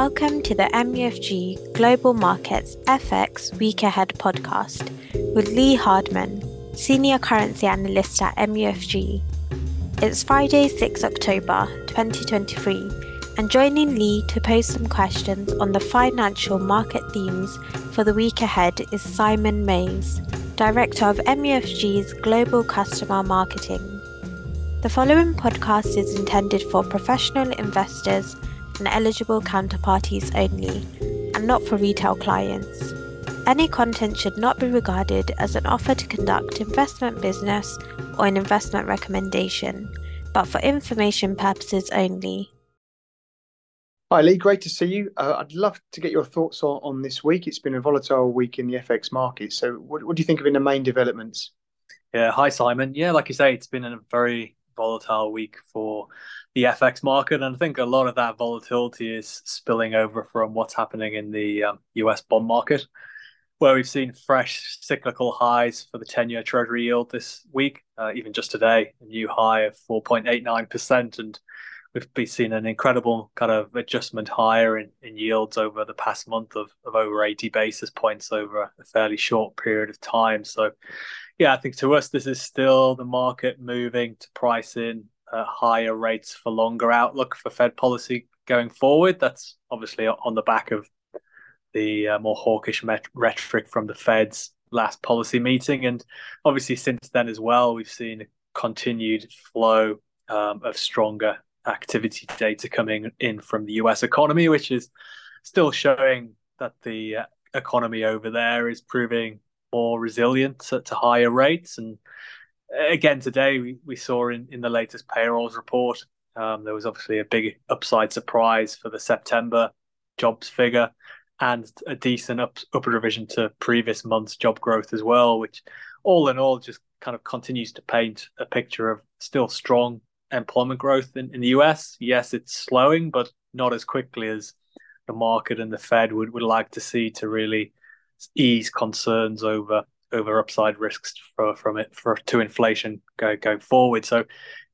Welcome to the MUFG Global Markets FX Week Ahead podcast with Lee Hardman, Senior Currency Analyst at MUFG. It's Friday, 6 October 2023, and joining Lee to pose some questions on the financial market themes for the week ahead is Simon Mayes, Director of MUFG's Global Customer Marketing. The following podcast is intended for professional investors and eligible counterparties only, and not for retail clients. Any content should not be regarded as an offer to conduct investment business or an investment recommendation, but for information purposes only. Hi Lee, great to see you. I'd love to get your thoughts on this week. It's been a volatile week in the FX market, so what do you think of in the main developments? Yeah, hi Simon. Yeah, like you say, it's been a very volatile week for the FX market, and I think a lot of that volatility is spilling over from what's happening in the US bond market, where we've seen fresh cyclical highs for the 10-year Treasury yield this week, even just today, a new high of 4.89%, and we've seen an incredible kind of adjustment higher in yields over the past month of over 80 basis points over a fairly short period of time. So yeah, I think to us, this is still the market moving to price in higher rates for longer outlook for Fed policy going forward. That's obviously on the back of the more hawkish rhetoric from the Fed's last policy meeting. And obviously since then as well, we've seen a continued flow of stronger activity data coming in from the US economy, which is still showing that the economy over there is proving more resilient to higher rates. And again, today we saw in the latest payrolls report, there was obviously a big upside surprise for the September jobs figure and a decent upward revision to previous month's job growth as well, which all in all just kind of continues to paint a picture of still strong employment growth in the US. Yes, it's slowing, but not as quickly as the market and the Fed would like to see to really ease concerns over upside risks to inflation going forward. So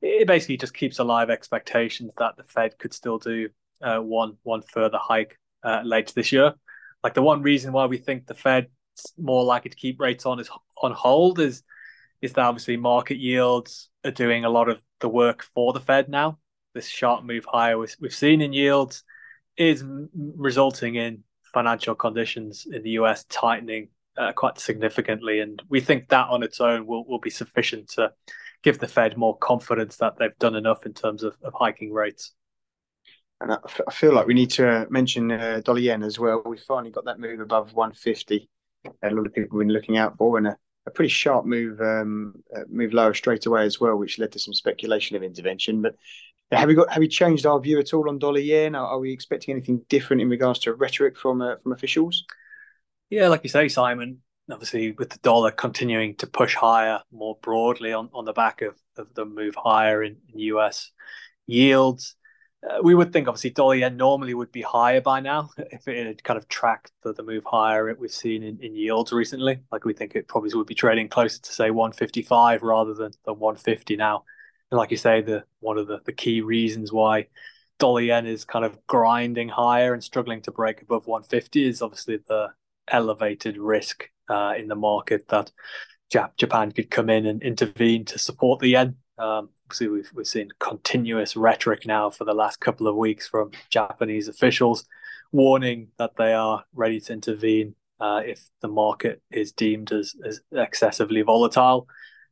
it basically just keeps alive expectations that the Fed could still do one further hike later this year. Like, the one reason why we think the Fed's more likely to keep rates on hold is that obviously market yields are doing a lot of the work for the Fed now. This sharp move higher we've seen in yields is resulting in financial conditions in the US tightening quite significantly, and we think that on its own will be sufficient to give the Fed more confidence that they've done enough in terms of hiking rates. And I feel like we need to mention dollar yen as well. We finally got that move above 150. A lot of people have been looking out for, and a pretty sharp move lower straight away as well, which led to some speculation of intervention. But have we changed our view at all on dollar yen? Are we expecting anything different in regards to rhetoric from officials? Yeah, like you say, Simon, obviously with the dollar continuing to push higher more broadly on the back of the move higher in US yields, we would think obviously dollar yen normally would be higher by now if it had kind of tracked the move higher we've seen in yields recently. Like, we think it probably would be trading closer to, say, 155 rather than 150 now. And like you say, one of the key reasons why dollar yen is kind of grinding higher and struggling to break above 150 is obviously the elevated risk in the market that Japan could come in and intervene to support the yen. Obviously, we've seen continuous rhetoric now for the last couple of weeks from Japanese officials warning that they are ready to intervene if the market is deemed as excessively volatile.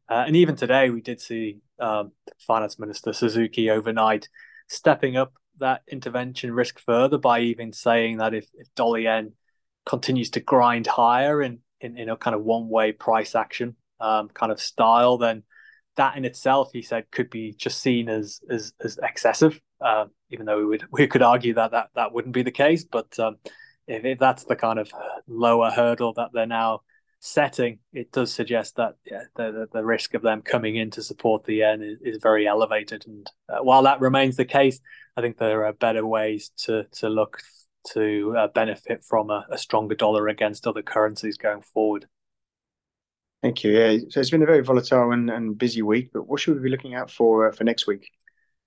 And even today, we did see Finance Minister Suzuki overnight stepping up that intervention risk further by even saying that if dollar yen continues to grind higher in a kind of one-way price action kind of style, then that in itself, he said, could be just seen as excessive, even though we could argue that wouldn't be the case. But if that's the kind of lower hurdle that they're now setting, it does suggest that the risk of them coming in to support the yen is very elevated. And while that remains the case, I think there are better ways to look to benefit from a stronger dollar against other currencies going forward. Thank you. Yeah, so it's been a very volatile and busy week, but what should we be looking out for next week?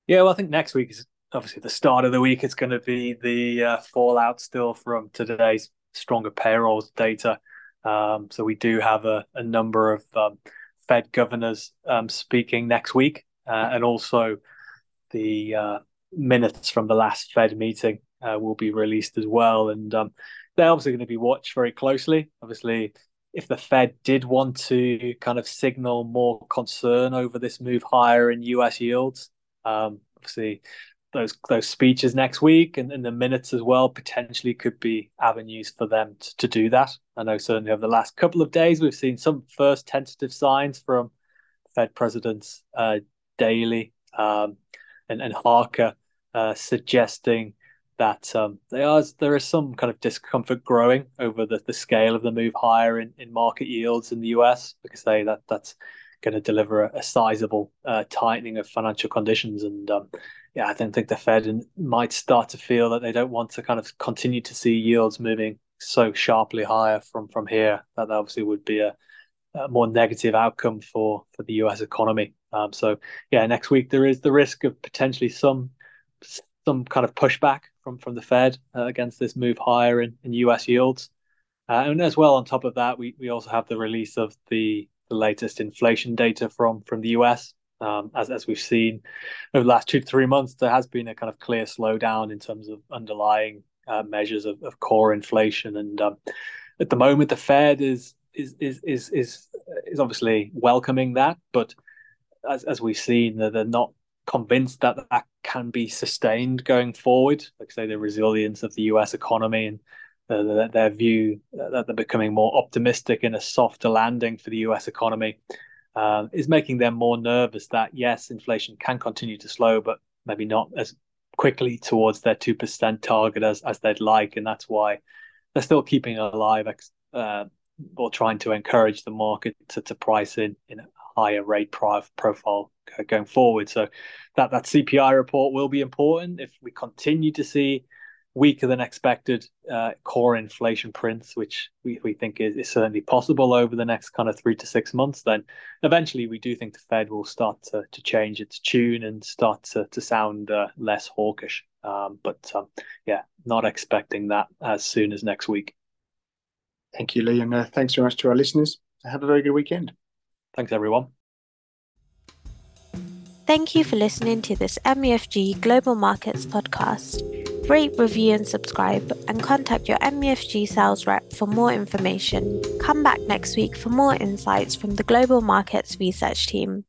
Yeah, well, I think next week is obviously the start of the week is going to be the fallout still from today's stronger payrolls data. So we do have a number of Fed governors speaking next week, and also the minutes from the last Fed meeting will be released as well. And they're obviously going to be watched very closely. Obviously, if the Fed did want to kind of signal more concern over this move higher in US yields, obviously those speeches next week and the minutes as well potentially could be avenues for them to do that. I know certainly over the last couple of days, we've seen some first tentative signs from Fed presidents Daly and Harker suggesting that there is some kind of discomfort growing over the scale of the move higher in market yields in the US, because that's going to deliver a sizable tightening of financial conditions. And I don't think the Fed might start to feel that they don't want to kind of continue to see yields moving so sharply higher from here. That obviously would be a more negative outcome for the US economy. So next week there is the risk of potentially some kind of pushback from the Fed against this move higher in US yields. And as well, on top of that, we also have the release of the latest inflation data from the US. As we've seen over the last 2 to 3 months, there has been a kind of clear slowdown in terms of underlying measures of core inflation. And at the moment, the Fed is obviously welcoming that. But as we've seen, they're not convinced that can be sustained going forward. Like say, the resilience of the US economy and their view that they're becoming more optimistic in a softer landing for the US economy is making them more nervous that, yes, inflation can continue to slow, but maybe not as quickly towards their 2% target as they'd like. And that's why they're still keeping alive or trying to encourage the market to price in a higher rate profile going forward. So that CPI report will be important. If we continue to see weaker than expected core inflation prints, which we think is certainly possible over the next kind of 3 to 6 months, then eventually we do think the Fed will start to change its tune and start to sound less hawkish. But not expecting that as soon as next week. Thank you, Lee, and thanks very much to our listeners. Have a very good weekend. Thanks, everyone. Thank you for listening to this MUFG Global Markets podcast. Rate, review and subscribe, and contact your MUFG sales rep for more information. Come back next week for more insights from the Global Markets Research Team.